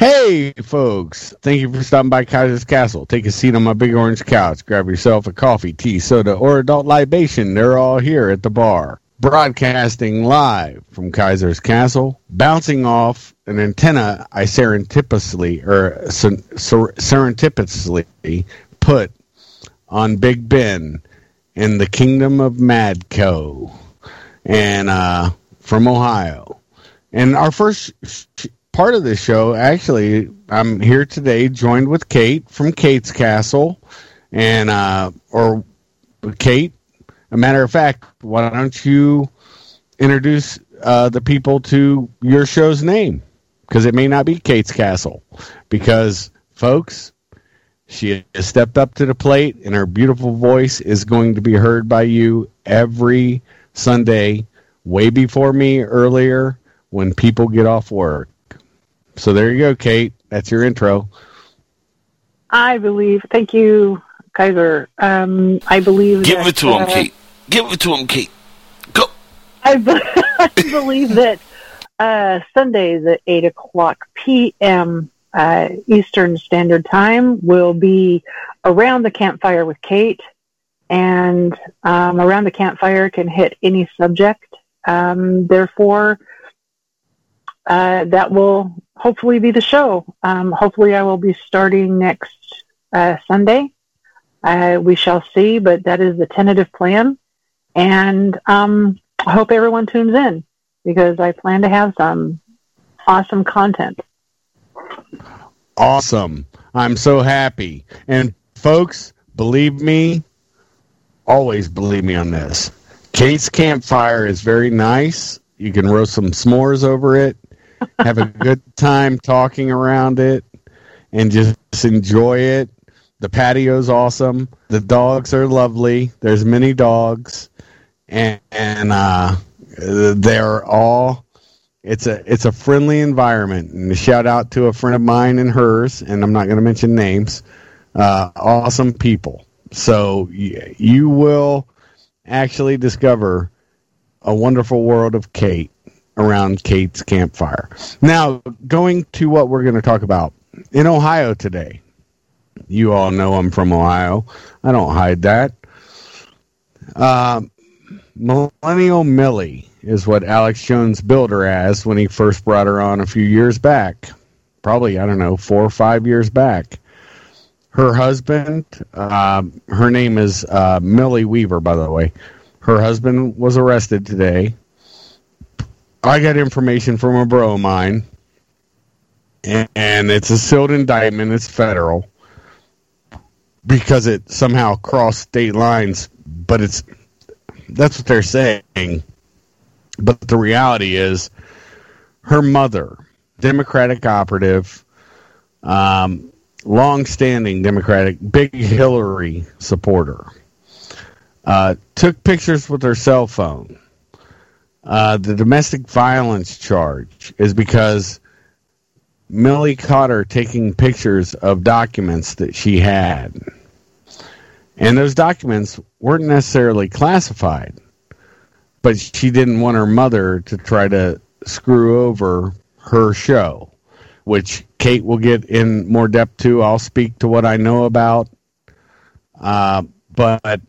Hey, folks. Thank you for stopping by Kaiser's Castle. Take a seat on my big orange couch. Grab yourself a coffee, tea, soda, or adult libation. They're all here at the bar. Broadcasting live from Kaiser's Castle, bouncing off an antenna I serendipitously put on Big Ben in the Kingdom of Madco, and from Ohio. And our first part of the show, actually, I'm here today joined with Kate from Kate's Castle, and Kate. A matter of fact, why don't you introduce the people to your show's name? Because it may not be Kate's Castle. Because, folks, she has stepped up to the plate, and her beautiful voice is going to be heard by you every Sunday, way before me, earlier, when people get off work. So there you go, Kate. That's your intro. I believe. Thank you, Kaiser. I believe. Give it to him, Kate. Give it to him, Kate. Go. I believe that Sundays at 8 o'clock p.m. Eastern Standard Time will be Around the Campfire with Kate. And Around the Campfire can hit any subject. Therefore, that will hopefully be the show. Hopefully I will be starting next Sunday. We shall see, but that is the tentative plan, and I hope everyone tunes in, because I plan to have some awesome content. Awesome. I'm so happy. And folks, believe me, always believe me on this. Kate's Campfire is very nice. You can roast some s'mores over it, have a good time talking around it, and just enjoy it. The patio's awesome. The dogs are lovely. There's many dogs, and they're all. It's a friendly environment. And shout out to a friend of mine and hers, and I'm not going to mention names. Awesome people. So you will actually discover a wonderful world of Kate around Kate's Campfire. Now, going to what we're going to talk about in Ohio today. You all know I'm from Ohio. I don't hide that. Millennial Millie is what Alex Jones billed her as when he first brought her on a few years back. Probably, I don't know, 4 or 5 years back. Her husband, her name is Millie Weaver, by the way. Her husband was arrested today. I got information from a bro of mine, and it's a sealed indictment. It's federal, because it somehow crossed state lines, but that's what they're saying. But the reality is, her mother, Democratic operative, long-standing Democratic, big Hillary supporter, took pictures with her cell phone. The domestic violence charge is because Millie caught her taking pictures of documents that she had. And those documents weren't necessarily classified, but she didn't want her mother to try to screw over her show, which Kate will get in more depth to. I'll speak to what I know about. But it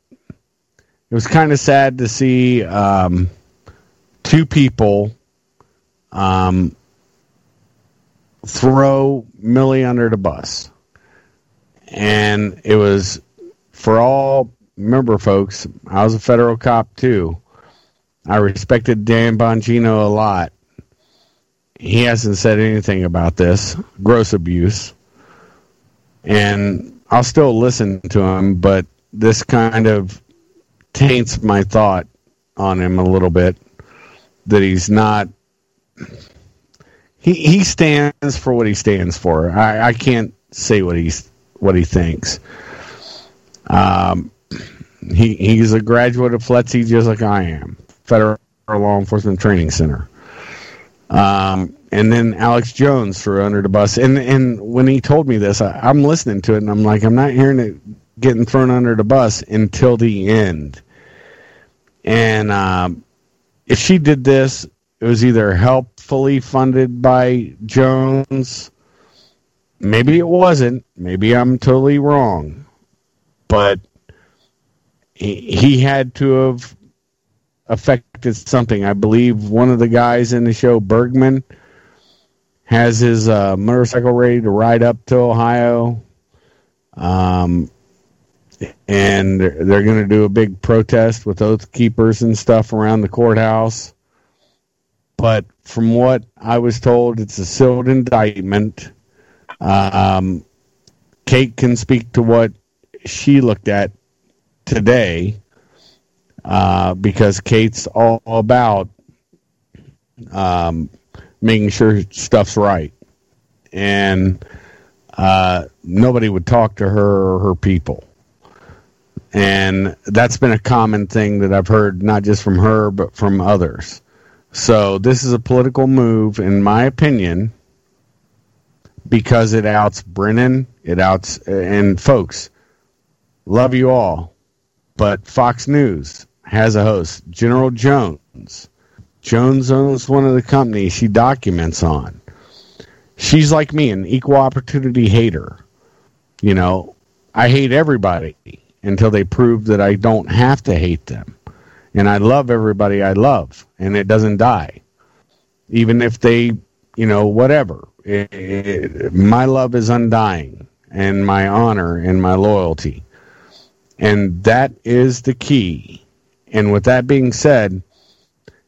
was kind of sad to see two people throw Millie under the bus. And it was... Remember, folks, I was a federal cop, too. I respected Dan Bongino a lot. He hasn't said anything about this gross abuse. And I'll still listen to him, but this kind of taints my thought on him a little bit, that he's not... He stands for what he stands for. I can't say what he thinks. He's a graduate of Fletzi, just like I am, Federal Law Enforcement Training Center. And then Alex Jones threw under the bus. And when he told me this, I'm listening to it, and I'm like, I'm not hearing it getting thrown under the bus until the end. And if she did this, it was either helpfully funded by Jones Maybe it wasn't. Maybe I'm totally wrong. But he had to have affected something. I believe one of the guys in the show, Bergman, has his motorcycle ready to ride up to Ohio. And they're going to do a big protest with oath keepers and stuff around the courthouse. But from what I was told, it's a sealed indictment. Kate can speak to what she looked at today, because Kate's all about making sure stuff's right. And nobody would talk to her or her people. And that's been a common thing that I've heard, not just from her, but from others. So this is a political move, in my opinion, because it outs Brennan, it outs, and folks, love you all, but Fox News has a host, General Jones. Jones owns one of the companies she documents on. She's like me, an equal opportunity hater. You know, I hate everybody until they prove that I don't have to hate them. And I love everybody I love, and it doesn't die. Even if they, you know, whatever. My love is undying, and my honor and my loyalty. And that is the key. And with that being said,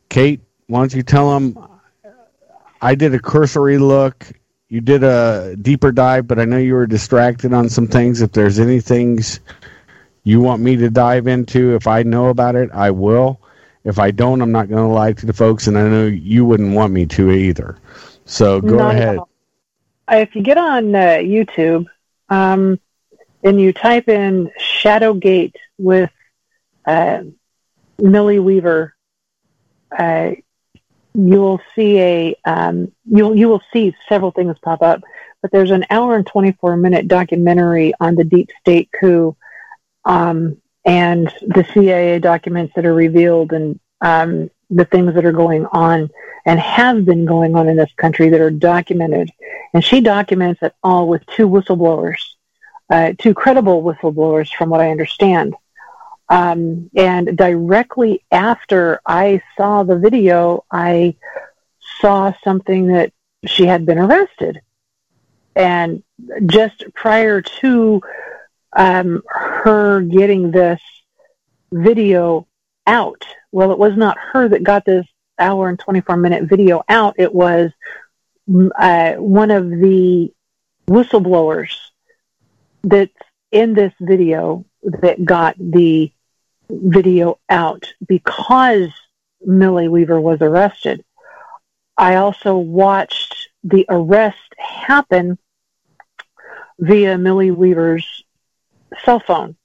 Kate, why don't you tell them, I did a cursory look. You did a deeper dive, but I know you were distracted on some things. If there's any things you want me to dive into, if I know about it, I will. If I don't, I'm not going to lie to the folks, and I know you wouldn't want me to either. So go ahead. If you get on YouTube and you type in Shadowgate with Millie Weaver, you'll see you will see several things pop up. But there's an hour and 24-minute documentary on the deep state coup and the CIA documents that are revealed and the things that are going on and have been going on in this country that are documented. And she documents it all with two whistleblowers, two credible whistleblowers from what I understand. And directly after I saw the video, I saw something that she had been arrested. And just prior to her getting this video out, well, it was not her that got this hour and 24-minute video out. It was one of the whistleblowers that's in this video that got the video out because Millie Weaver was arrested. I also watched the arrest happen via Millie Weaver's cell phone.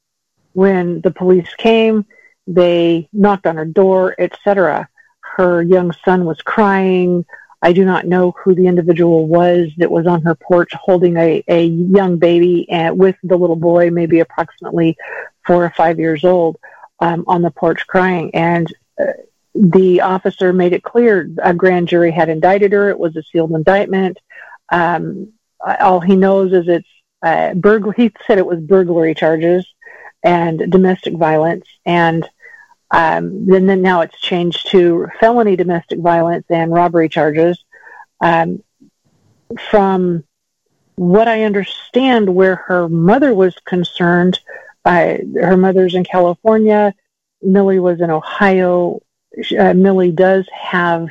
When the police came, they knocked on her door, etc. Her young son was crying. I do not know who the individual was that was on her porch holding a young baby and with the little boy, maybe approximately 4 or 5 years old, on the porch crying. And the officer made it clear a grand jury had indicted her. It was a sealed indictment. All he knows is it's he said it was burglary charges and domestic violence, and then now it's changed to felony domestic violence and robbery charges. From what I understand, where her mother was concerned, her mother's in California, Millie was in Ohio. Millie does have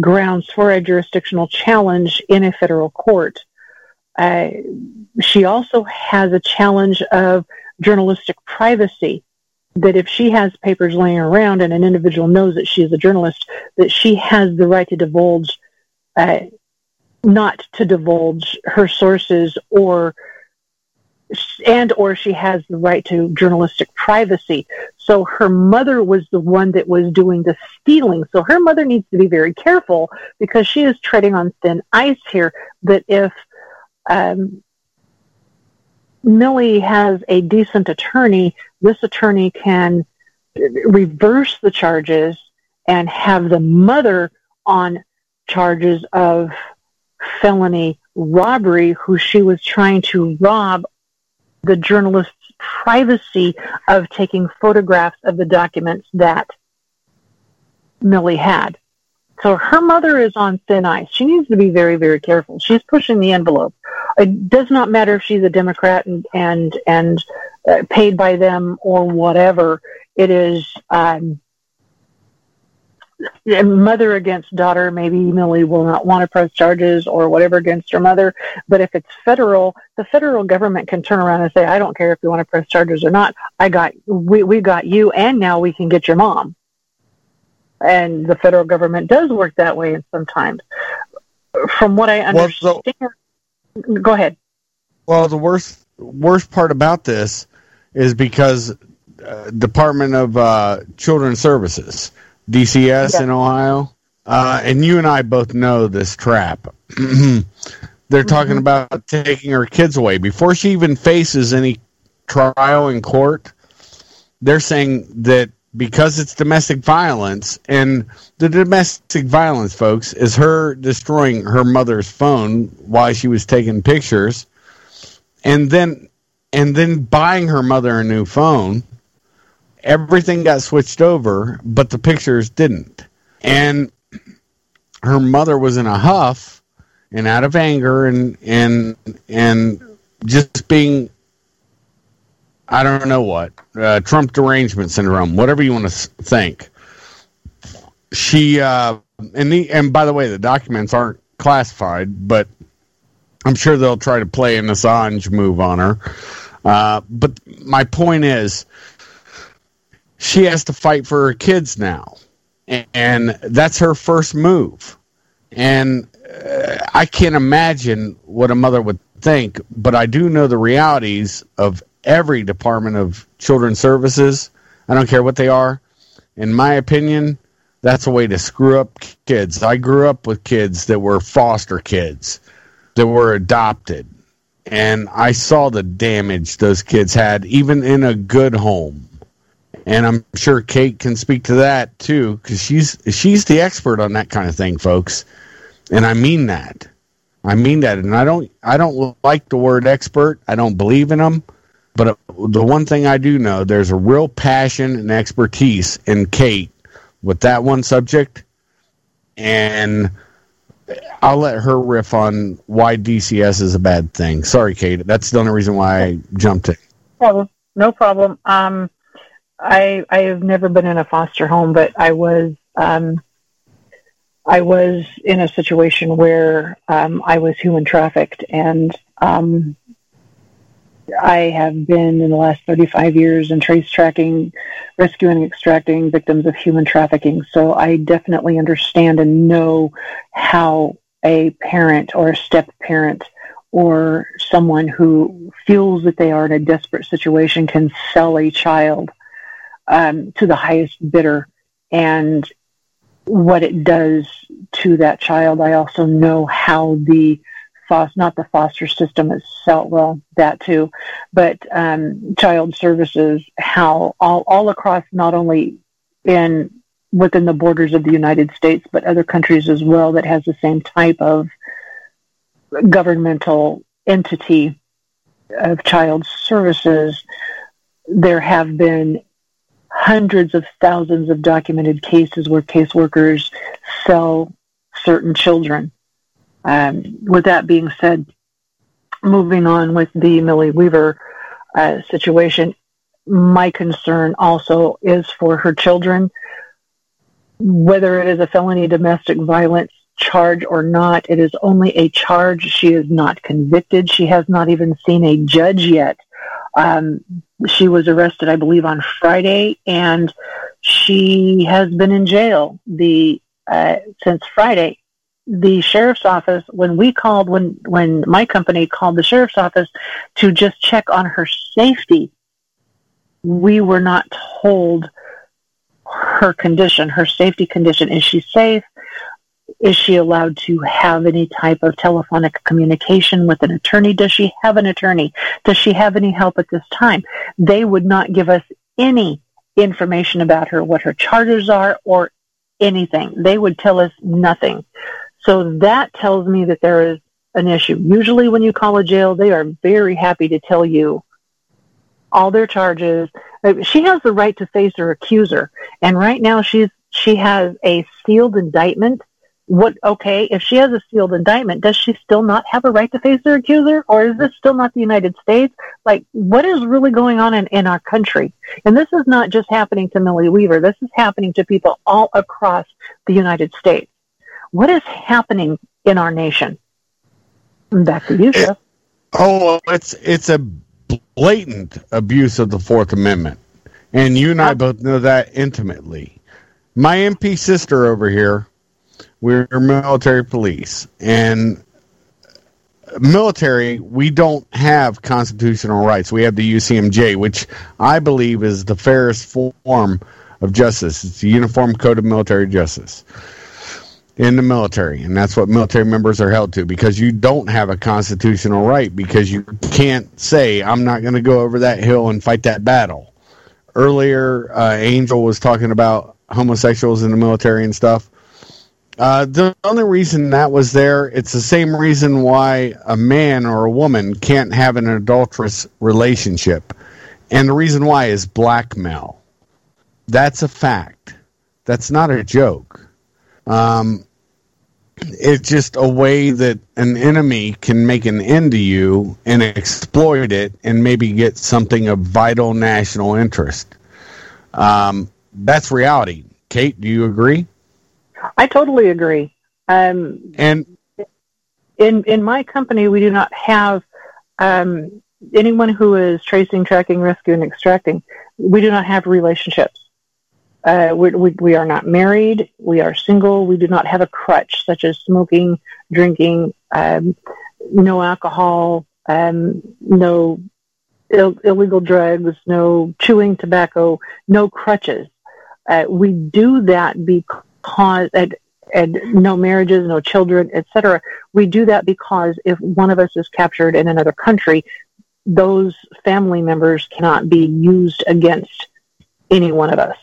grounds for a jurisdictional challenge in a federal court. She also has a challenge of journalistic privacy, that if she has papers laying around and an individual knows that she is a journalist, that she has the right to divulge, not to divulge her sources, or she has the right to journalistic privacy. So her mother was the one that was doing the stealing. So her mother needs to be very careful, because she is treading on thin ice here, that if Millie has a decent attorney, this attorney can reverse the charges and have the mother on charges of felony robbery, who she was trying to rob the journalist's privacy of taking photographs of the documents that Millie had. So her mother is on thin ice. She needs to be very, very careful. She's pushing the envelope. It does not matter if she's a Democrat and paid by them or whatever. It is mother against daughter. Maybe Millie will not want to press charges or whatever against her mother. But if it's federal, the federal government can turn around and say, I don't care if you want to press charges or not. We got you, and now we can get your mom. And the federal government does work that way, and sometimes, from what I understand, go ahead. Well, the worst part about this is because Department of Children's Services, DCS in Ohio, and you and I both know this trap. They're talking about taking her kids away before she even faces any trial in court. They're saying that. Because it's domestic violence, and the domestic violence, folks, is her destroying her mother's phone while she was taking pictures, and then buying her mother a new phone. Everything got switched over, but the pictures didn't. And her mother was in a huff and out of anger and just being, I don't know what, Trump derangement syndrome, whatever you want to think. She and by the way, the documents aren't classified, but I'm sure they'll try to play an Assange move on her. But my point is, she has to fight for her kids now, and that's her first move. And I can't imagine what a mother would think, but I do know the realities of every Department of Children's Services. I don't care what they are. In my opinion, that's a way to screw up kids. I grew up with kids that were foster kids, that were adopted, and I saw the damage those kids had, even in a good home. And I'm sure Kate can speak to that too, because she's the expert on that kind of thing, folks. And I mean that. And I don't like the word expert. I don't believe in them. But the one thing I do know, there's a real passion and expertise in Kate with that one subject. And I'll let her riff on why DCS is a bad thing. Sorry, Kate. That's the only reason why I jumped in. No problem. I have never been in a foster home, but I was in a situation where I was human trafficked, and I have been, in the last 35 years, in trace tracking, rescuing and extracting victims of human trafficking. So I definitely understand and know how a parent or a step-parent or someone who feels that they are in a desperate situation can sell a child to the highest bidder, and what it does to that child. I also know how not the foster system itself, well, that too, but child services, how all across, not only within the borders of the United States, but other countries as well, that has the same type of governmental entity of child services. There have been hundreds of thousands of documented cases where caseworkers sell certain children. With that being said, moving on with the Millie Weaver situation, my concern also is for her children. Whether it is a felony domestic violence charge or not, it is only a charge. She is not convicted. She has not even seen a judge yet. She was arrested, I believe, on Friday, and she has been in jail since Friday. The sheriff's office, when my company called the sheriff's office to just check on her safety, we were not told her safety condition. Is she safe? Is she allowed to have any type of telephonic communication with an attorney? Does she have an attorney? Does she have any help at this time? They would not give us any information about her, what her charges are, or anything. They would tell us nothing. So that tells me that there is an issue. Usually when you call a jail, they are very happy to tell you all their charges. She has the right to face her accuser. And right now she has a sealed indictment. Okay, if she has a sealed indictment, does she still not have a right to face her accuser? Or is this still not the United States? Like, what is really going on in our country? And this is not just happening to Millie Weaver. This is happening to people all across the United States. What is happening in our nation? Back to you, Jeff. Oh, it's a blatant abuse of the Fourth Amendment. And you and I both know that intimately. My MP sister over here, we're military police. And military, we don't have constitutional rights. We have the UCMJ, which I believe is the fairest form of justice. It's the Uniform Code of Military Justice in the military, and that's what military members are held to, because you don't have a constitutional right, because you can't say, I'm not going to go over that hill and fight that battle. Earlier, Angel was talking about homosexuals in the military and stuff. The only reason that was there, it's the same reason why a man or a woman can't have an adulterous relationship, and the reason why is blackmail. That's a fact. That's not a joke. It's just a way that an enemy can make an end to you and exploit it and maybe get something of vital national interest. That's reality. Kate, do you agree? I totally agree. And in my company, we do not have anyone who is tracing, tracking, rescue, and extracting. We do not have relationships. We are not married. We are single. We do not have a crutch such as smoking, drinking, no alcohol, no illegal drugs, no chewing tobacco, no crutches. We do that because, and no marriages, no children, etc. We do that because if one of us is captured in another country, those family members cannot be used against any one of us.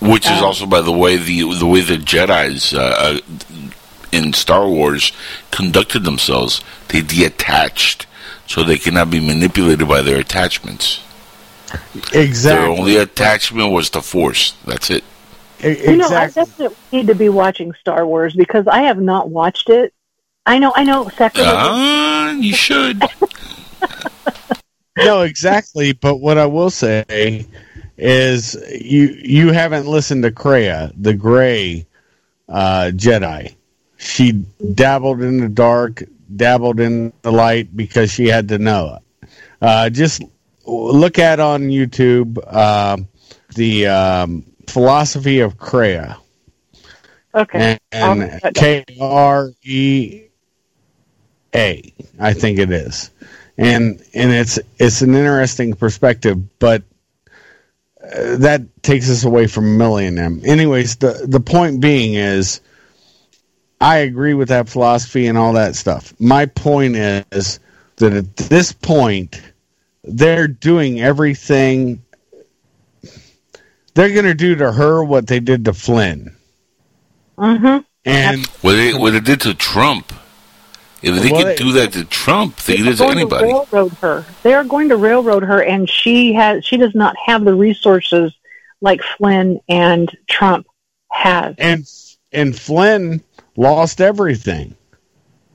Which is also, by the way, the way the Jedis in Star Wars conducted themselves. They detached, so they cannot be manipulated by their attachments. Exactly. Their only attachment was the Force. That's it. Exactly. You know, I definitely need to be watching Star Wars because I have not watched it. I know. You should. No, exactly. But what I will say is you haven't listened to Kreya, the gray Jedi. She dabbled in the dark, dabbled in the light because she had to know it. Just look at on YouTube the philosophy of Kreya. Okay. And Kreya, I think it is. And it's an interesting perspective, but that takes us away from Millie and them. Anyways, the point being is, I agree with that philosophy and all that stuff. My point is that at this point, they're doing everything. They're going to do to her what they did to Flynn. Mm-hmm. And what they did to Trump. If they could do that to Trump, they could do it to anybody. They are going to railroad her, and she does not have the resources like Flynn and Trump have. And Flynn lost everything,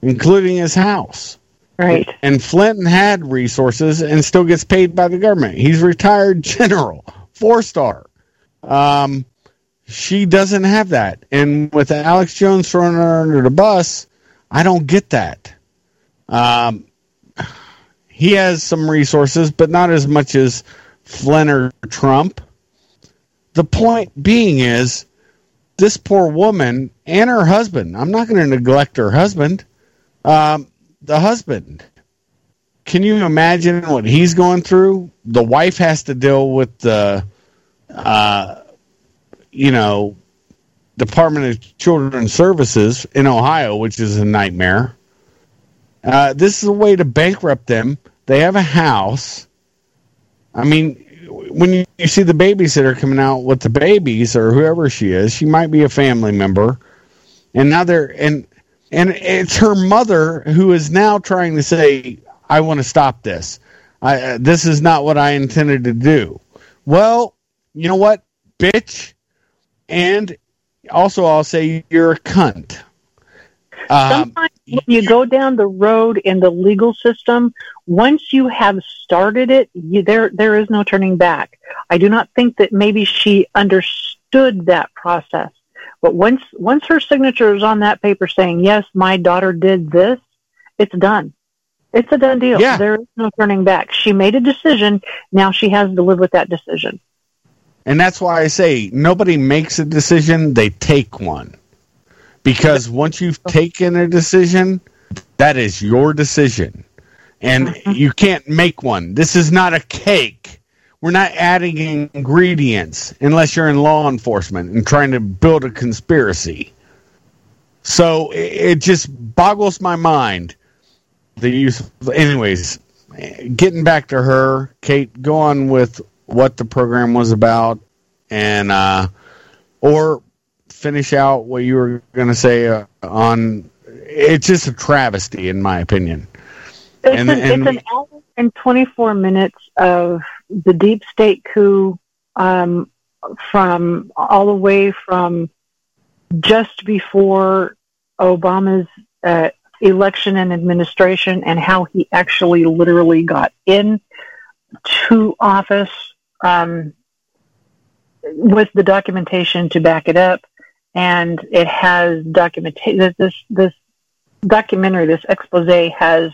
including his house. Right. And Flynn had resources and still gets paid by the government. He's retired general, 4-star. She doesn't have that. And with Alex Jones throwing her under the bus, I don't get that. He has some resources, but not as much as Flynn or Trump. The point being is, this poor woman and her husband, I'm not going to neglect her husband, the husband, can you imagine what he's going through? The wife has to deal with the, Department of Children's Services in Ohio, which is a nightmare. This is a way to bankrupt them. They have a house. I mean, when you see the babysitter coming out with the babies or whoever she is, she might be a family member. And now they're and it's her mother who is now trying to say, I want to stop this. This is not what I intended to do. Well, you know what, bitch? And also I'll say you're a cunt. Sometimes when you go down the road in the legal system, once you have started it, there is no turning back. I do not think that maybe she understood that process. But once her signature is on that paper saying, yes, my daughter did this, it's done. It's a done deal. Yeah. There is no turning back. She made a decision. Now she has to live with that decision. And that's why I say nobody makes a decision. They take one. Because once you've taken a decision, that is your decision. And you can't make one. This is not a cake. We're not adding ingredients unless you're in law enforcement and trying to build a conspiracy. So it just boggles my mind. Anyways, getting back to her, Kate, go on with what the program was about, and or finish out what you were going to say on. It's just a travesty, in my opinion. It's an hour and 24 minutes of the deep state coup, from all the way from just before Obama's election and administration, and how he actually literally got into office with the documentation to back it up. And it has documentation. This documentary, this expose, has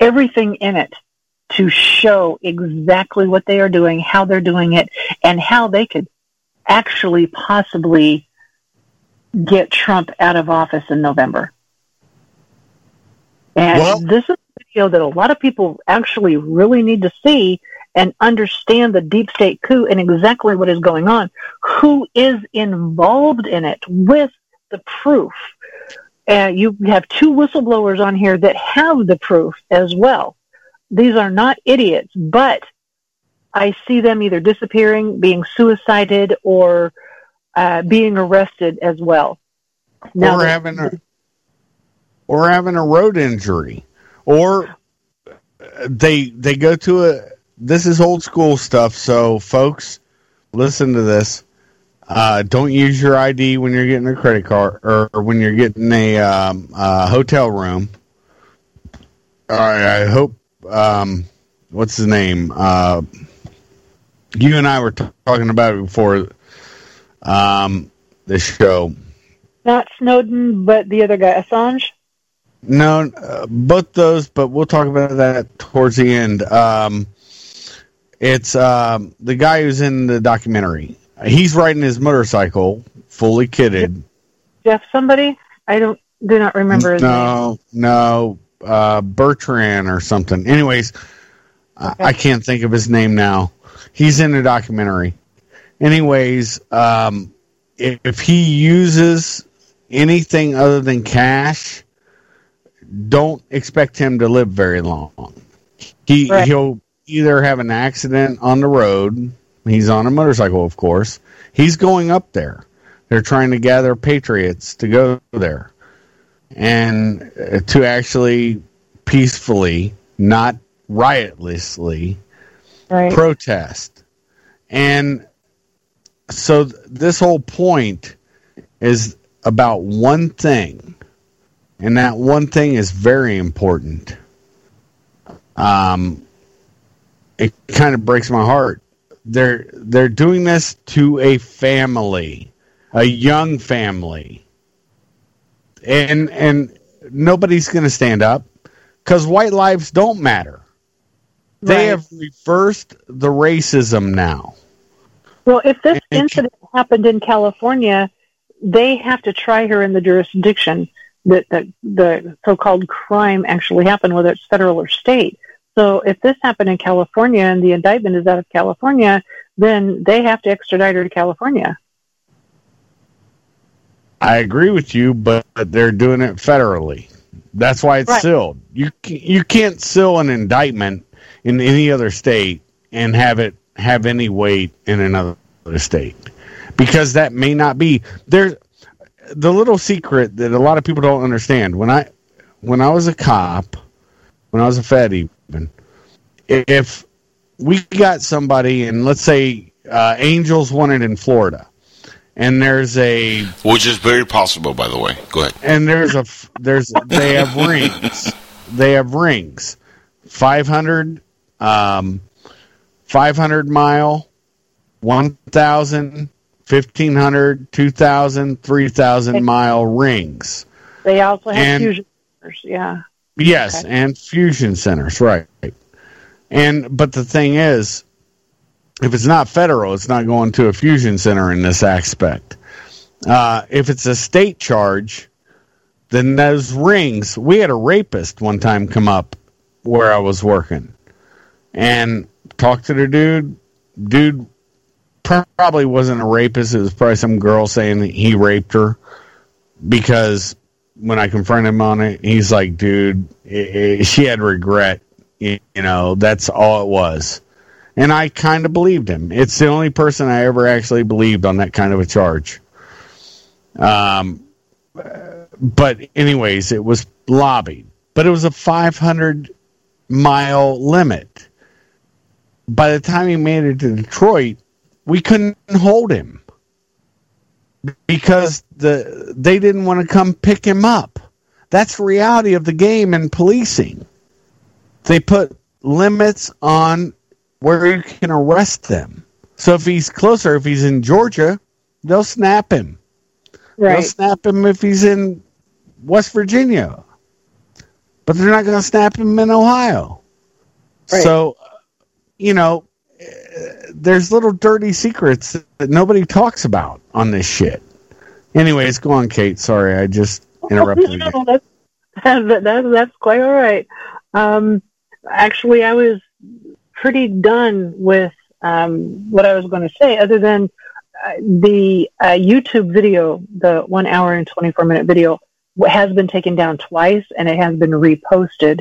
everything in it to show exactly what they are doing, how they're doing it, and how they could actually possibly get Trump out of office in November. And this is a video that a lot of people actually really need to see and understand the deep state coup and exactly what is going on, who is involved in it with the proof. You have two whistleblowers on here that have the proof as well. These are not idiots, but I see them either disappearing, being suicided, or being arrested as well. Now we're having a road injury, or they go to a. This is old school stuff, so folks, listen to this. Don't use your ID when you're getting a credit card or when you're getting a hotel room. All right, I hope. What's his name? You and I were talking about it before this show. Not Snowden, but the other guy, Assange? No, both those, but we'll talk about that towards the end. It's the guy who's in the documentary. He's riding his motorcycle, fully kitted. Jeff somebody? I do not remember his name. No. Bertrand or something. Anyways, okay. I can't think of his name now. He's in a documentary. Anyways, if he uses anything other than cash, don't expect him to live very long. He'll either have an accident on the road. He's on a motorcycle, of course. He's going up there. They're trying to gather patriots to go there. And to actually peacefully, not riotously, protest. And so this whole point is about one thing. And that one thing is very important. It kind of breaks my heart. They're doing this to a family, a young family. And nobody's going to stand up because white lives don't matter. They have reversed the racism now. Well, if this incident happened in California, they have to try her in the jurisdiction that the so-called crime actually happened, whether it's federal or state. So if this happened in California and the indictment is out of California, then they have to extradite her to California. I agree with you, but they're doing it federally. That's why it's sealed. You can't seal an indictment in any other state and have it have any weight in another state because that may not be there. the little secret that a lot of people don't understand. When I was a cop, when I was a fed even, if we got somebody, and let's say Angel's wanted in Florida, and there's a... Which is very possible, by the way. Go ahead. And there's they have rings. They have rings. 500 mile, 1,000, 1,500, 2,000, 3,000 mile rings. They also have fusion centers, yeah. Yes, okay. And fusion centers, right. But the thing is, if it's not federal, it's not going to a fusion center in this aspect. If it's a state charge, then those rings... We had a rapist one time come up where I was working and talked to the dude. Dude probably wasn't a rapist. It was probably some girl saying that he raped her, because when I confronted him on it, he's like, dude, she had regret. You know, that's all it was. And I kind of believed him. It's the only person I ever actually believed on that kind of a charge. But anyways, it was lobbied. But it was a 500-mile limit. By the time he made it to Detroit, we couldn't hold him, because they didn't want to come pick him up. That's the reality of the game in policing. They put limits on where you can arrest them. So if he's closer, if he's in Georgia, they'll snap him. Right. They'll snap him if he's in West Virginia. But they're not going to snap him in Ohio. Right. So, you know, there's little dirty secrets that nobody talks about on this shit. Anyways, go on, Kate. Sorry, I just interrupted you. No, that's quite all right. Actually, I was pretty done with what I was going to say, other than the YouTube video, the 1 hour and 24-minute video, has been taken down twice, and it has been reposted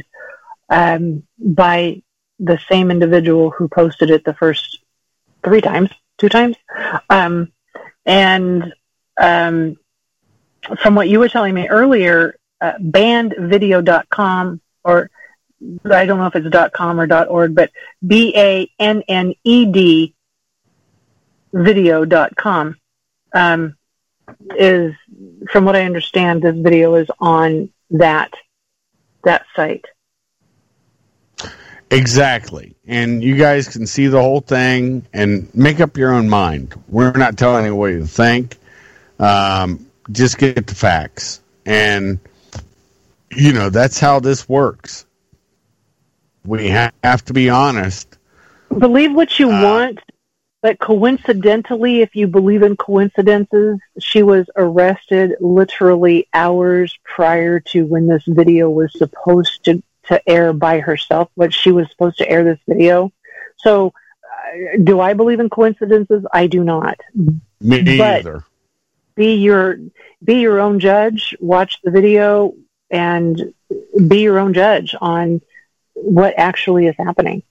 by the same individual who posted it the first two times. From what you were telling me earlier, bannedvideo.com, or I don't know if it's .com or .org, but bannedvideo.com is, from what I understand, this video is on that site. Exactly. And you guys can see the whole thing and make up your own mind. We're not telling you what you think. Just get the facts. And, you know, that's how this works. We have to be honest. Believe what you want, but coincidentally, if you believe in coincidences, she was arrested literally hours prior to when this video was supposed to air by herself, but she was supposed to air this video. So, do I believe in coincidences? I do not. Me either. Be your own judge. Watch the video and be your own judge on what actually is happening.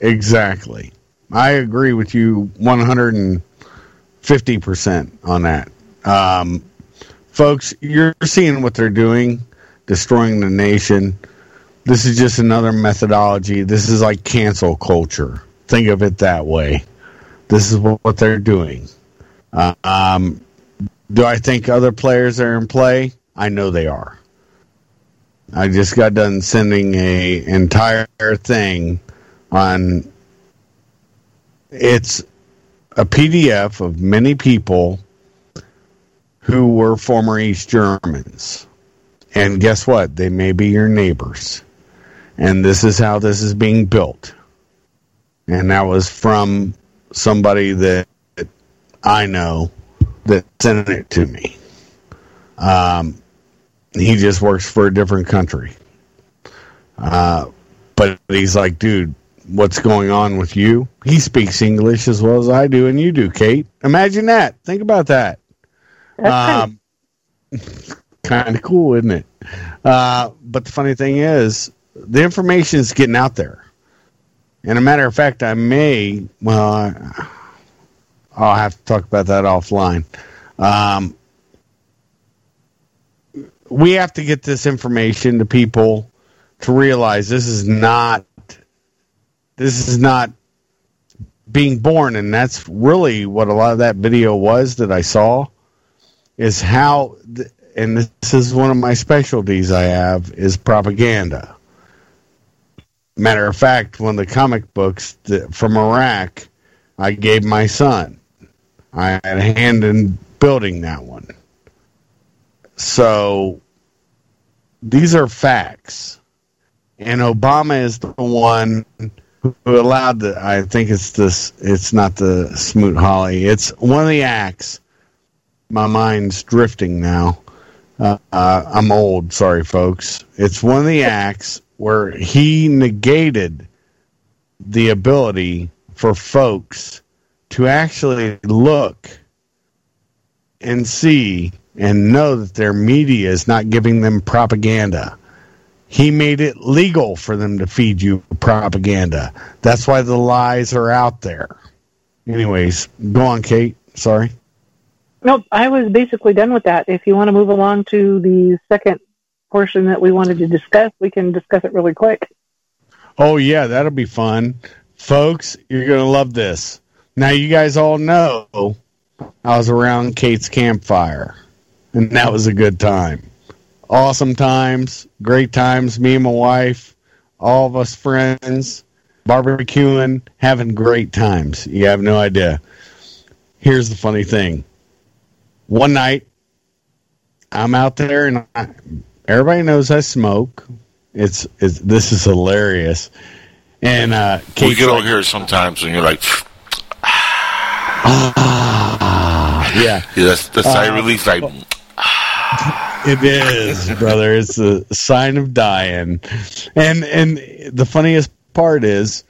Exactly. I agree with you 150% on that. Folks, you're seeing what they're doing, destroying the nation. This is just another methodology. This is like cancel culture. Think of it that way. This is what they're doing. Do I think other players are in play? I know they are. I just got done sending an entire thing on... It's a PDF of many people who were former East Germans. And guess what? They may be your neighbors. And this is how this is being built. And that was from somebody that I know that sent it to me. He just works for a different country. But he's like, dude, what's going on with you? He speaks English as well as I do, and you do, Kate. Imagine that. Think about that. Kind of cool, isn't it? But the funny thing is, the information's getting out there. And a matter of fact, I'll have to talk about that offline. we have to get this information to people to realize this is not being born, and that's really what a lot of that video was that I saw, is how, and this is one of my specialties I have, is propaganda. Matter of fact, one of the comic books from Iraq I gave my son. I had a hand in building that one. So these are facts. And Obama is the one who allowed the, I think it's this, it's not the Smoot-Hawley, it's one of the acts. My mind's drifting now. I'm old, sorry folks. It's one of the acts where he negated the ability for folks to actually look and see and know that their media is not giving them propaganda. He made it legal for them to feed you propaganda. That's why the lies are out there. Anyways, go on, Kate. Sorry. Nope, I was basically done with that. If you want to move along to the second portion that we wanted to discuss, we can discuss it really quick. Oh, yeah, that'll be fun. Folks, you're going to love this. Now, you guys all know I was around Kate's Campfire, and that was a good time. Awesome times, great times, me and my wife, all of us friends, barbecuing, having great times. You have no idea. Here's the funny thing. One night, I'm out there, and everybody knows I smoke. It's this is hilarious. And Kate's, we get on here sometimes, and you're like, yeah, that's sigh relief, like. It is, brother. It's a sign of dying. And the funniest part is,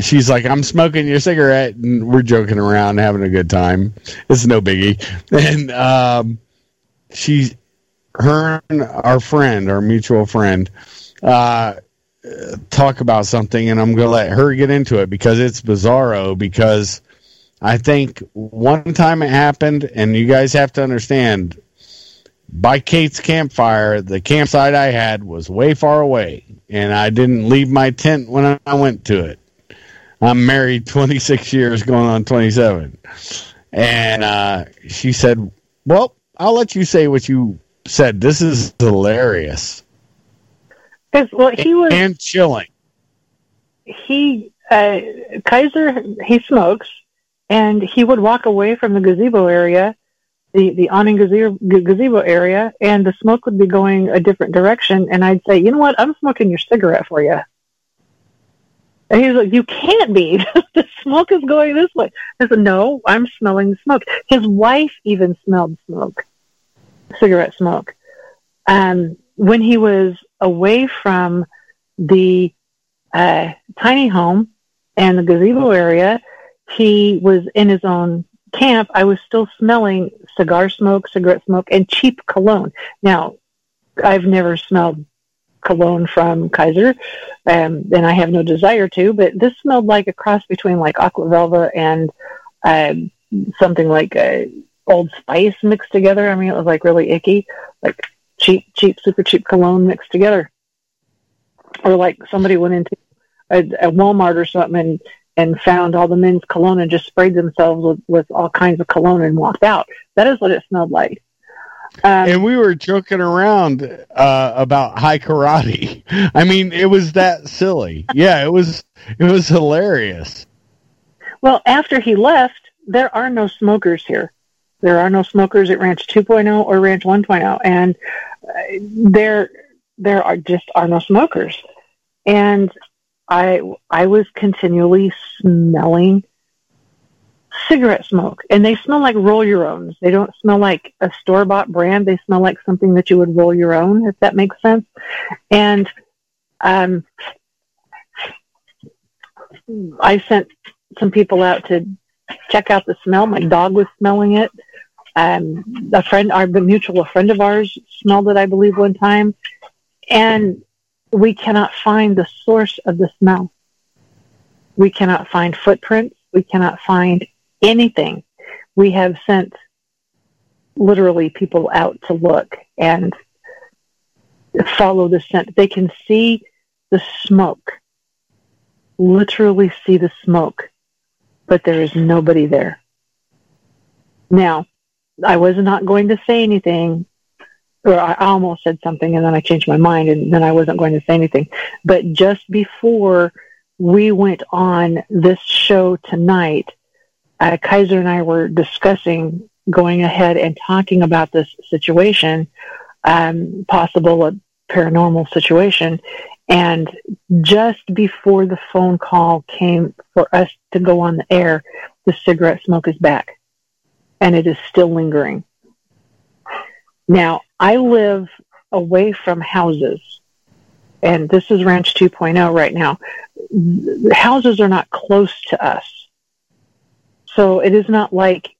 she's like, I'm smoking your cigarette, and we're joking around, having a good time. It's no biggie. And our mutual friend, talk about something, and I'm going to let her get into it because it's bizarro, because I think one time it happened, and you guys have to understand, by Kate's Campfire, the campsite I had was way far away, and I didn't leave my tent when I went to it. I'm married 26 years, going on 27. And she said, well, I'll let you say what you said. This is hilarious. Well, he was, and chilling. Kaiser, he smokes, and he would walk away from the gazebo area, the awning gazebo area, and the smoke would be going a different direction. And I'd say, you know what? I'm smoking your cigarette for you. And he was like, you can't be. The smoke is going this way. I said, no, I'm smelling the smoke. His wife even smelled smoke, cigarette smoke. When he was away from the tiny home and the gazebo area, he was in his own camp. I was still smelling cigar smoke, cigarette smoke, and cheap cologne. Now, I've never smelled cologne from Kaiser, and I have no desire to, but this smelled like a cross between like Aqua Velva and something like Old Spice mixed together. I mean, it was like really icky, like super cheap cologne mixed together. Or like somebody went into a Walmart or something and found all the men's cologne and just sprayed themselves with all kinds of cologne and walked out. That is what it smelled like. And we were joking around about high karate. I mean, it was that silly. Yeah, it was hilarious. Well, after he left, there are no smokers here. There are no smokers at Ranch 2.0 or Ranch 1.0, and there are no smokers. And I was continually smelling cigarette smoke, and they smell like roll your owns. They don't smell like a store-bought brand. They smell like something that you would roll your own, if that makes sense. And I sent some people out to check out the smell. My dog was smelling it. A mutual friend of ours smelled it, I believe, one time, and we cannot find the source of the smell. We cannot find footprints. We cannot find anything. We have sent literally people out to look, and follow the scent. They can see the smoke, literally see the smoke, but there is nobody there. Now, I was not going to say anything, or I almost said something, and then I changed my mind, and then I wasn't going to say anything. But just before we went on this show tonight, Kaiser and I were discussing going ahead and talking about this situation, possible paranormal situation. And just before the phone call came for us to go on the air, the cigarette smoke is back, and it is still lingering. Now, I live away from houses, and this is Ranch 2.0 right now. The houses are not close to us. So it is not like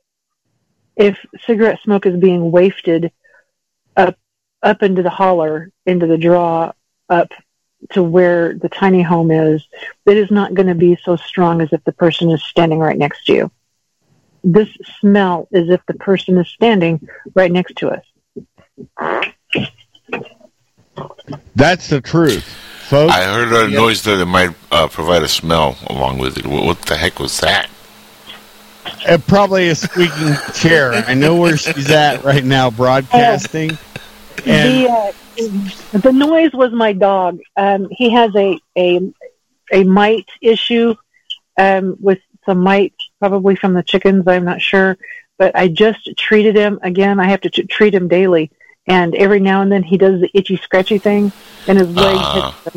if cigarette smoke is being wafted up into the holler, into the draw, up to where the tiny home is, it is not going to be so strong as if the person is standing right next to you. This smell is if the person is standing right next to us. That's the truth, folks. I heard a noise that it might provide a smell along with it. What the heck was that? Probably a squeaking chair. I know where she's at right now, broadcasting. The noise was my dog. He has a mite issue with some mites, probably from the chickens. I'm not sure, but I just treated him again. I have to treat him daily, and every now and then he does the itchy, scratchy thing, and his leg hits the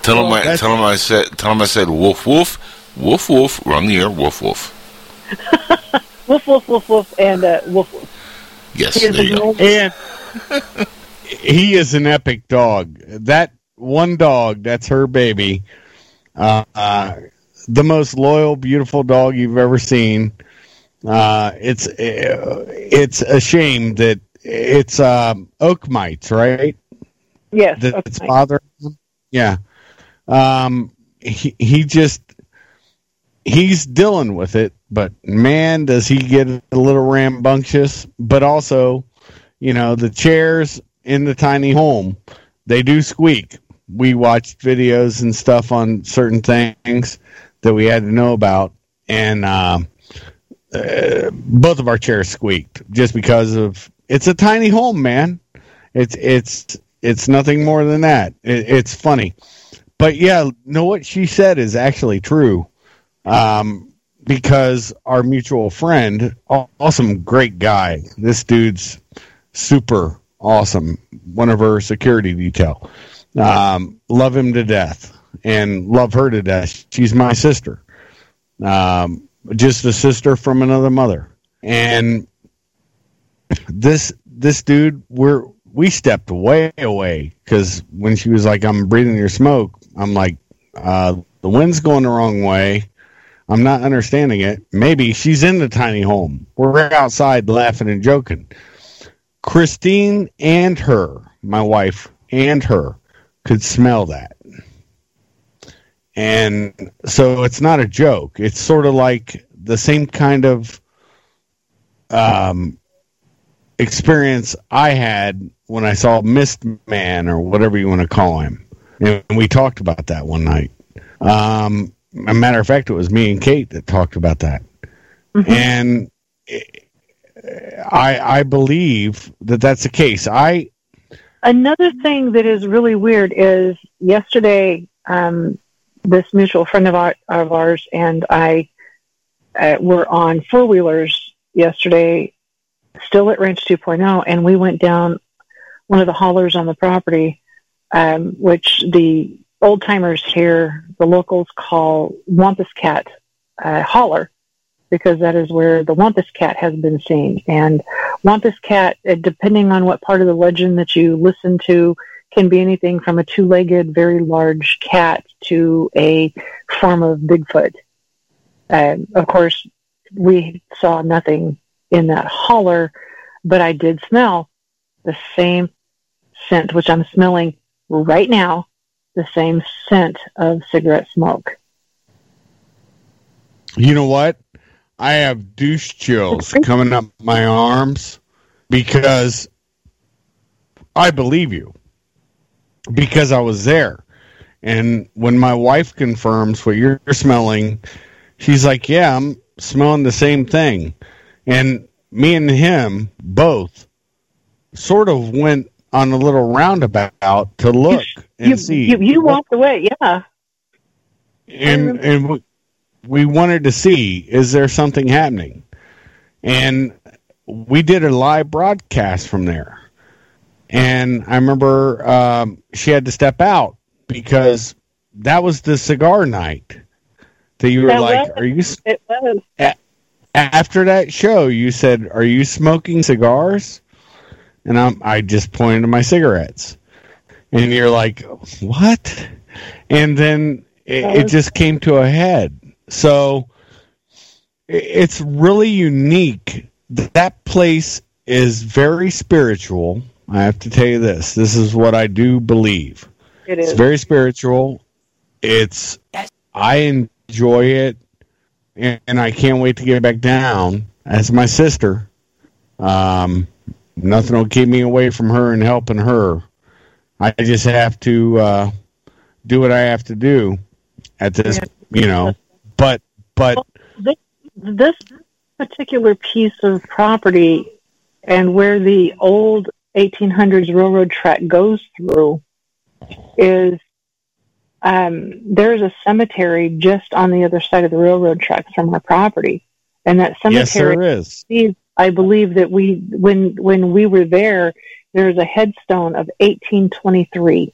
floor. Tell him I said woof woof woof woof. Run the air, woof woof. Woof woof woof woof, and woof woof. Yes, there you go. And he is an epic dog. That one dog, that's her baby. The most loyal, beautiful dog you've ever seen. It's a shame that it's oak mites, right? Yes, that's bothering him. Yeah. He's dealing with it, but man, does he get a little rambunctious. But also, you know, the chairs in the tiny home, they do squeak. We watched videos and stuff on certain things that we had to know about, and both of our chairs squeaked just because of it's a tiny home, man. It's nothing more than that. It's funny, but yeah, no, what she said is actually true. Because our mutual friend, awesome, great guy. This dude's super awesome. One of her security detail. Love him to death and love her to death. She's my sister. Just a sister from another mother. And this dude, we stepped way away because when she was like, I'm breathing your smoke, I'm like, the wind's going the wrong way. I'm not understanding it. Maybe she's in the tiny home. We're outside laughing and joking. Christine and her, my wife and her, could smell that. And so it's not a joke. It's sort of like the same kind of experience I had when I saw Mist Man or whatever you want to call him. And we talked about that one night. A matter of fact, it was me and Kate that talked about that. Mm-hmm. And I believe that that's the case. Another thing that is really weird is yesterday, this mutual friend of ours and I were on four-wheelers yesterday, still at Ranch 2.0, and we went down one of the hollers on the property, which the old-timers here, the locals, call Wampus Cat Holler, because that is where the Wampus Cat has been seen. And Wampus Cat, depending on what part of the legend that you listen to, can be anything from a two-legged, very large cat to a form of Bigfoot. Of course, we saw nothing in that holler, but I did smell the same scent, which I'm smelling right now, the same scent of cigarette smoke. You know what? I have douche chills coming up my arms because I believe you. because I was there. And when my wife confirms what you're smelling, she's like, yeah, I'm smelling the same thing. And me and him both sort of went on a little roundabout to look and see. You walked away, yeah. And we wanted to see, is there something happening? And we did a live broadcast from there. And I remember she had to step out because that was the cigar night that you were are you... It was. After that show, you said, are you smoking cigars? And I just pointed to my cigarettes. And you're like, what? And then it just came to a head. So it's really unique. That place is very spiritual. I have to tell you this. This is what I do believe. It is. It's very spiritual. I enjoy it. And I can't wait to get back down as my sister. Nothing will keep me away from her and helping her. I just have to do what I have to do at this, But this particular piece of property and where the old 1800s railroad track goes through is there's a cemetery just on the other side of the railroad tracks from our property, and that cemetery. Yes, there is. I believe that when we were there, there was a headstone of 1823.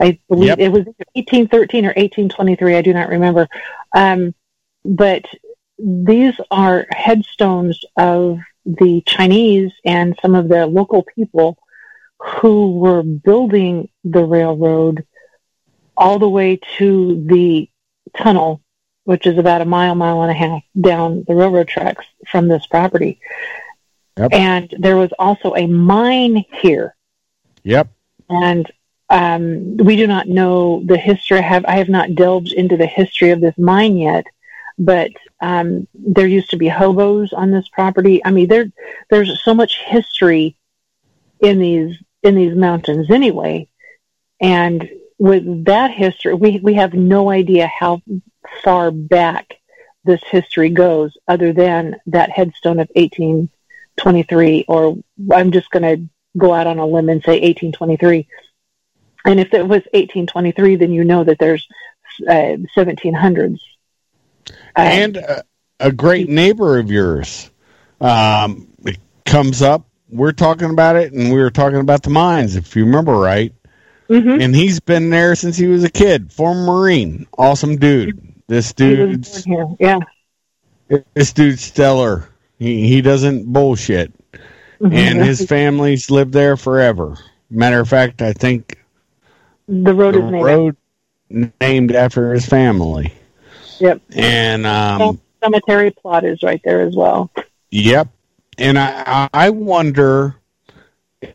I believe it was 1813 or 1823. I do not remember. But these are headstones of the Chinese and some of the local people who were building the railroad all the way to the tunnel, which is about a mile and a half down the railroad tracks from this property. Yep. And there was also a mine here. Yep. And we do not know the history. I have not delved into the history of this mine yet, but there used to be hobos on this property. I mean, there's so much history in these mountains anyway. And with that history, we have no idea how far back this history goes other than that headstone of 1823, or I'm just going to go out on a limb and say 1823. And if it was 1823, then you know that there's 1700s. And a great neighbor of yours comes up. We're talking about it, and we were talking about the mines, if you remember right. Mm-hmm. And he's been there since he was a kid. Former Marine. Awesome dude. This dude's stellar. He doesn't bullshit. Mm-hmm. And his family's lived there forever. Matter of fact, I think the road is named after his family. Yep. And the cemetery plot is right there as well. Yep. And I wonder...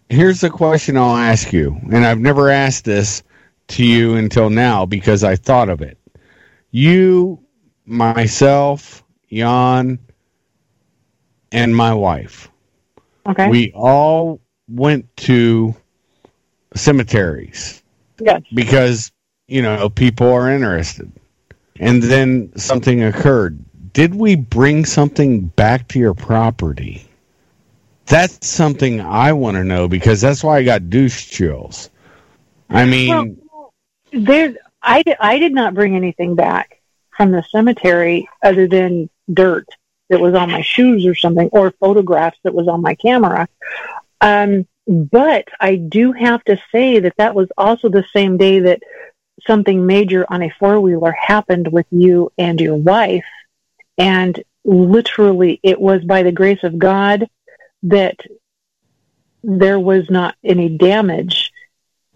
Here's the question I'll ask you, and I've never asked this to you until now because I thought of it. You, myself, Jan, and my wife. Okay. We all went to cemeteries. Yes. Because, people are interested. And then something occurred. Did we bring something back to your property? That's something I want to know, because that's why I got douche chills. I mean... Well, I did not bring anything back from the cemetery other than dirt that was on my shoes or something, or photographs that was on my camera. But I do have to say that was also the same day that something major on a four-wheeler happened with you and your wife. And literally, it was by the grace of God that there was not any damage,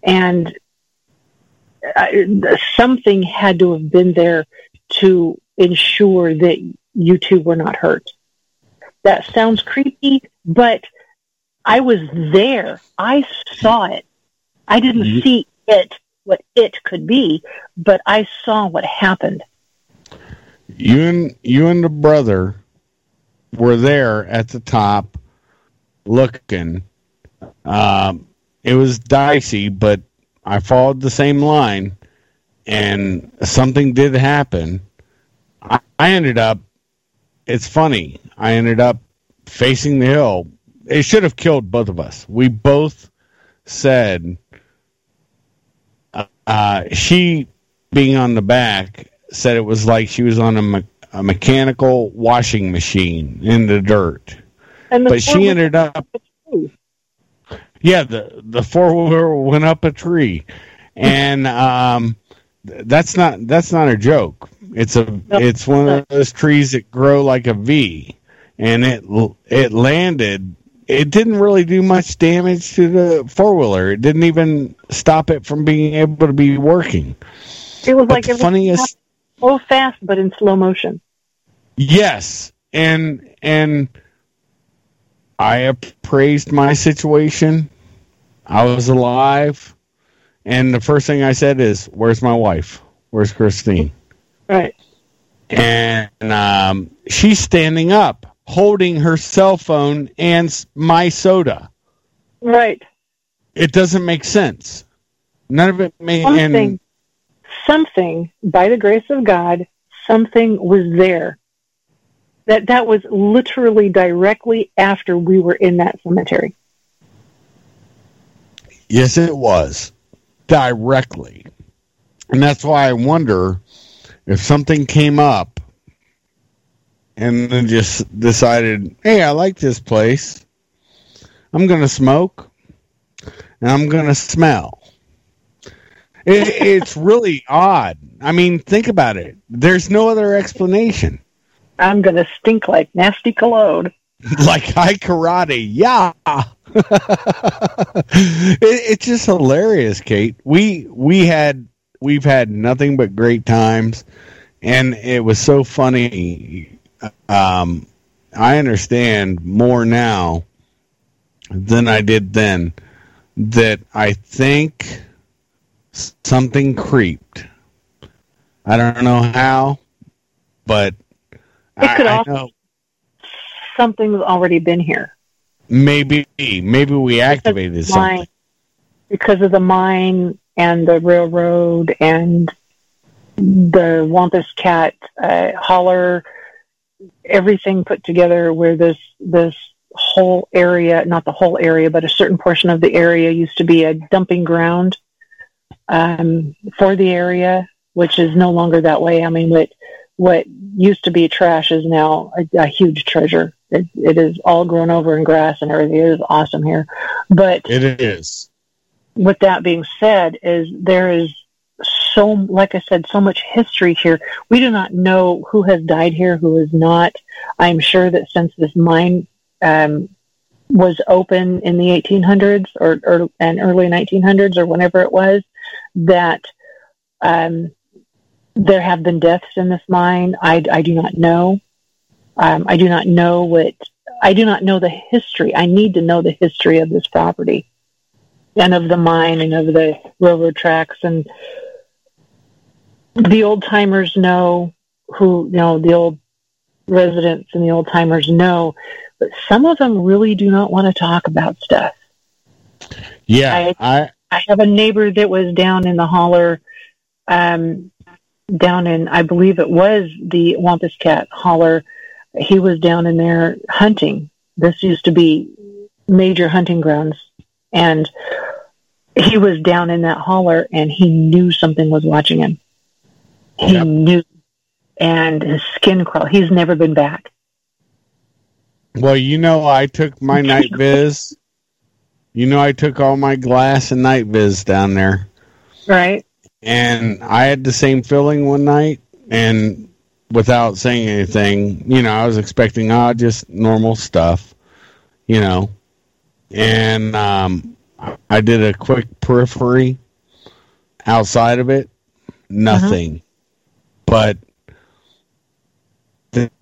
and something had to have been there to ensure that you two were not hurt. That sounds creepy, but I was there. I saw it. I didn't see it, what it could be, but I saw what happened. You and the brother were there at the top looking. It was dicey, but I followed the same line, and something did happen. I ended up, it's funny, I ended up facing the hill. It should have killed both of us. We both said, she, being on the back, said it was like she was on a mechanical washing machine in the dirt. And but she ended up... Yeah, the four-wheeler went up a tree, and that's not a joke. It's one of those trees that grow like a V, and it landed. It didn't really do much damage to the four-wheeler. It didn't even stop it from being able to be working. It was like the funniest, so fast, but in slow motion. Yes, and I appraised my situation. I was alive. And the first thing I said is, where's my wife? Where's Christine? Right. And she's standing up, holding her cell phone and my soda. Right. It doesn't make sense. None of it made sense. Something, by the grace of God, something was there. That was literally directly after we were in that cemetery. Yes, it was. Directly. And that's why I wonder if something came up and then just decided, hey, I like this place. I'm going to smoke and I'm going to smell. It's really odd. I mean, think about it. There's no other explanation. I'm going to stink like nasty cologne. Like high karate, yeah. It's just hilarious, Kate. We've had nothing but great times, and it was so funny. I understand more now than I did then that I think something creeped. I don't know how, but... It could also something's already been here. Maybe we activated something because of the mine and the railroad and the Wampus Cat Holler. Everything put together, where this whole area, not the whole area, but a certain portion of the area used to be a dumping ground for the area, which is no longer that way. I mean, what used to be trash is now a huge treasure. It is all grown over in grass and everything. It is awesome here. But it is. With that being said, there is so, like I said, so much history here. We do not know who has died here, who has not. I'm sure that since this mine was open in the 1800s or early 1900s or whenever it was, that... there have been deaths in this mine. I do not know. I do not know what. I do not know the history. I need to know the history of this property, and of the mine, and of the railroad tracks. And the old timers know who. You know, the old residents and the old timers know, but some of them really do not want to talk about stuff. Yeah, I have a neighbor that was down in the holler. Down in, I believe it was the Wampus Cat Holler. He was down in there hunting. This used to be major hunting grounds. And he was down in that holler, and he knew something was watching him. He knew. And his skin crawled. He's never been back. Well, you know, I took my night viz. You know, I took all my glass and night viz down there. Right. And I had the same feeling one night, and without saying anything, you know, I was expecting, just normal stuff, you know. And I did a quick periphery outside of it, nothing. But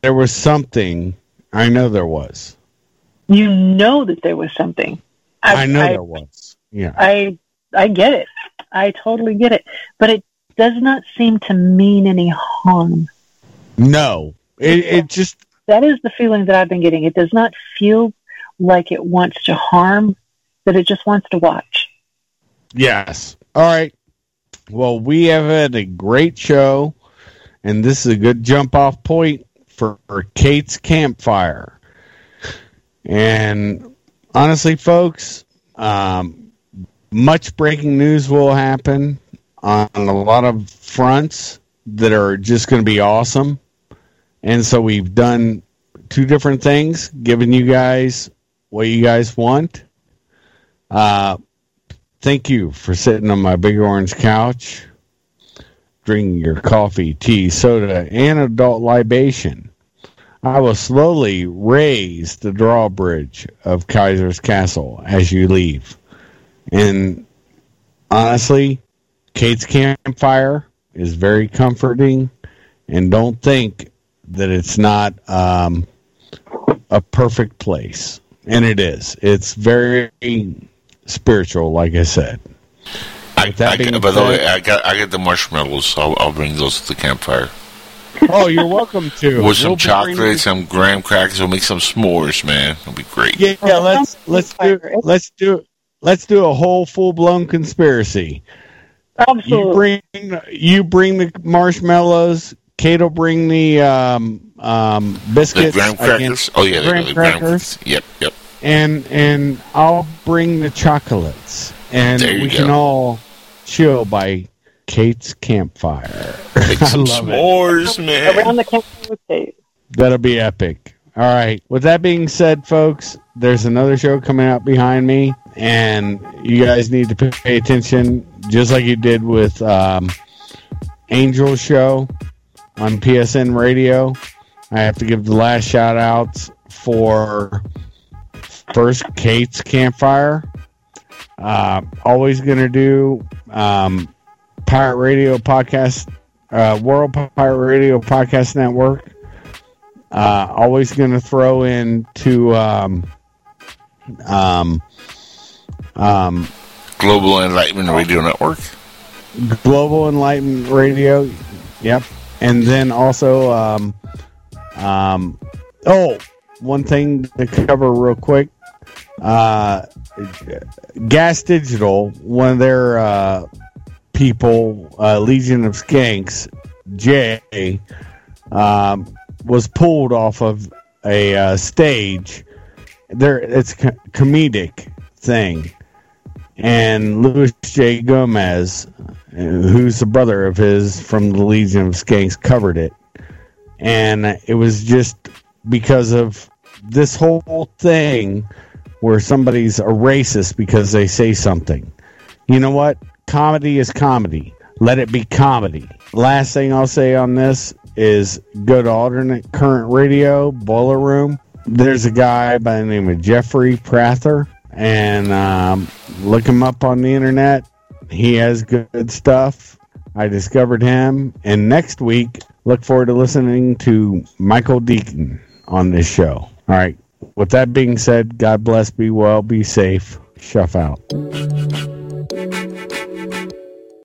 there was something. I know there was. You know that there was something. I know there was. Yeah. I get it. I totally get it. But it does not seem to mean any harm. No. It just... That is the feeling that I've been getting. It does not feel like it wants to harm, but it just wants to watch. Yes. All right. Well, we have had a great show, and this is a good jump-off point for Kate's Campfire. And honestly, folks, much breaking news will happen on a lot of fronts that are just going to be awesome. And so we've done two different things, giving you guys what you guys want. Thank you for sitting on my big orange couch, drinking your coffee, tea, soda, and adult libation. I will slowly raise the drawbridge of Kaiser's Castle as you leave. And honestly, Kate's Campfire is very comforting, and don't think that it's not a perfect place. And it is. It's very spiritual, like I said. I got the marshmallows, so I'll bring those to the campfire. Oh, you're welcome to. With some chocolate, some graham crackers, we'll make some s'mores, man. It'll be great. Yeah, let's do a whole full-blown conspiracy. Absolutely. You bring the marshmallows. Kate will bring the biscuits. The graham crackers. Oh yeah, graham crackers. Yep. And I'll bring the chocolates, and we can all chill by Kate's Campfire. Make some s'mores, man. Around the campfire with Kate. That'll be epic. All right. With that being said, folks, there's another show coming out behind me, and you guys need to pay attention, just like you did with Angel Show on PSN Radio. I have to give the last shout outs for first Kate's Campfire. Always going to do Pirate Radio Podcast, World Pirate Radio Podcast Network. Always going to throw in to Global Enlightenment Radio Network. Global Enlightenment Radio. Yep. And then also, one thing to cover real quick. Gas Digital, one of their people, Legion of Skanks, Jay, was pulled off of a stage. It's a comedic thing. And Luis J Gomez, who's the brother of his from the Legion of Skanks, covered it. And it was just because of this whole thing where somebody's a racist because they say something. You know what? Comedy is comedy. Let it be comedy. Last thing I'll say on this is go to Alternate Current Radio, Boiler Room. There's a guy by the name of Jeffrey Prather, and look him up on the internet. He has good stuff. I discovered him. And next week, look forward to listening to Michael Deacon on this show. All right. With that being said, God bless, be well, be safe. Shuff out.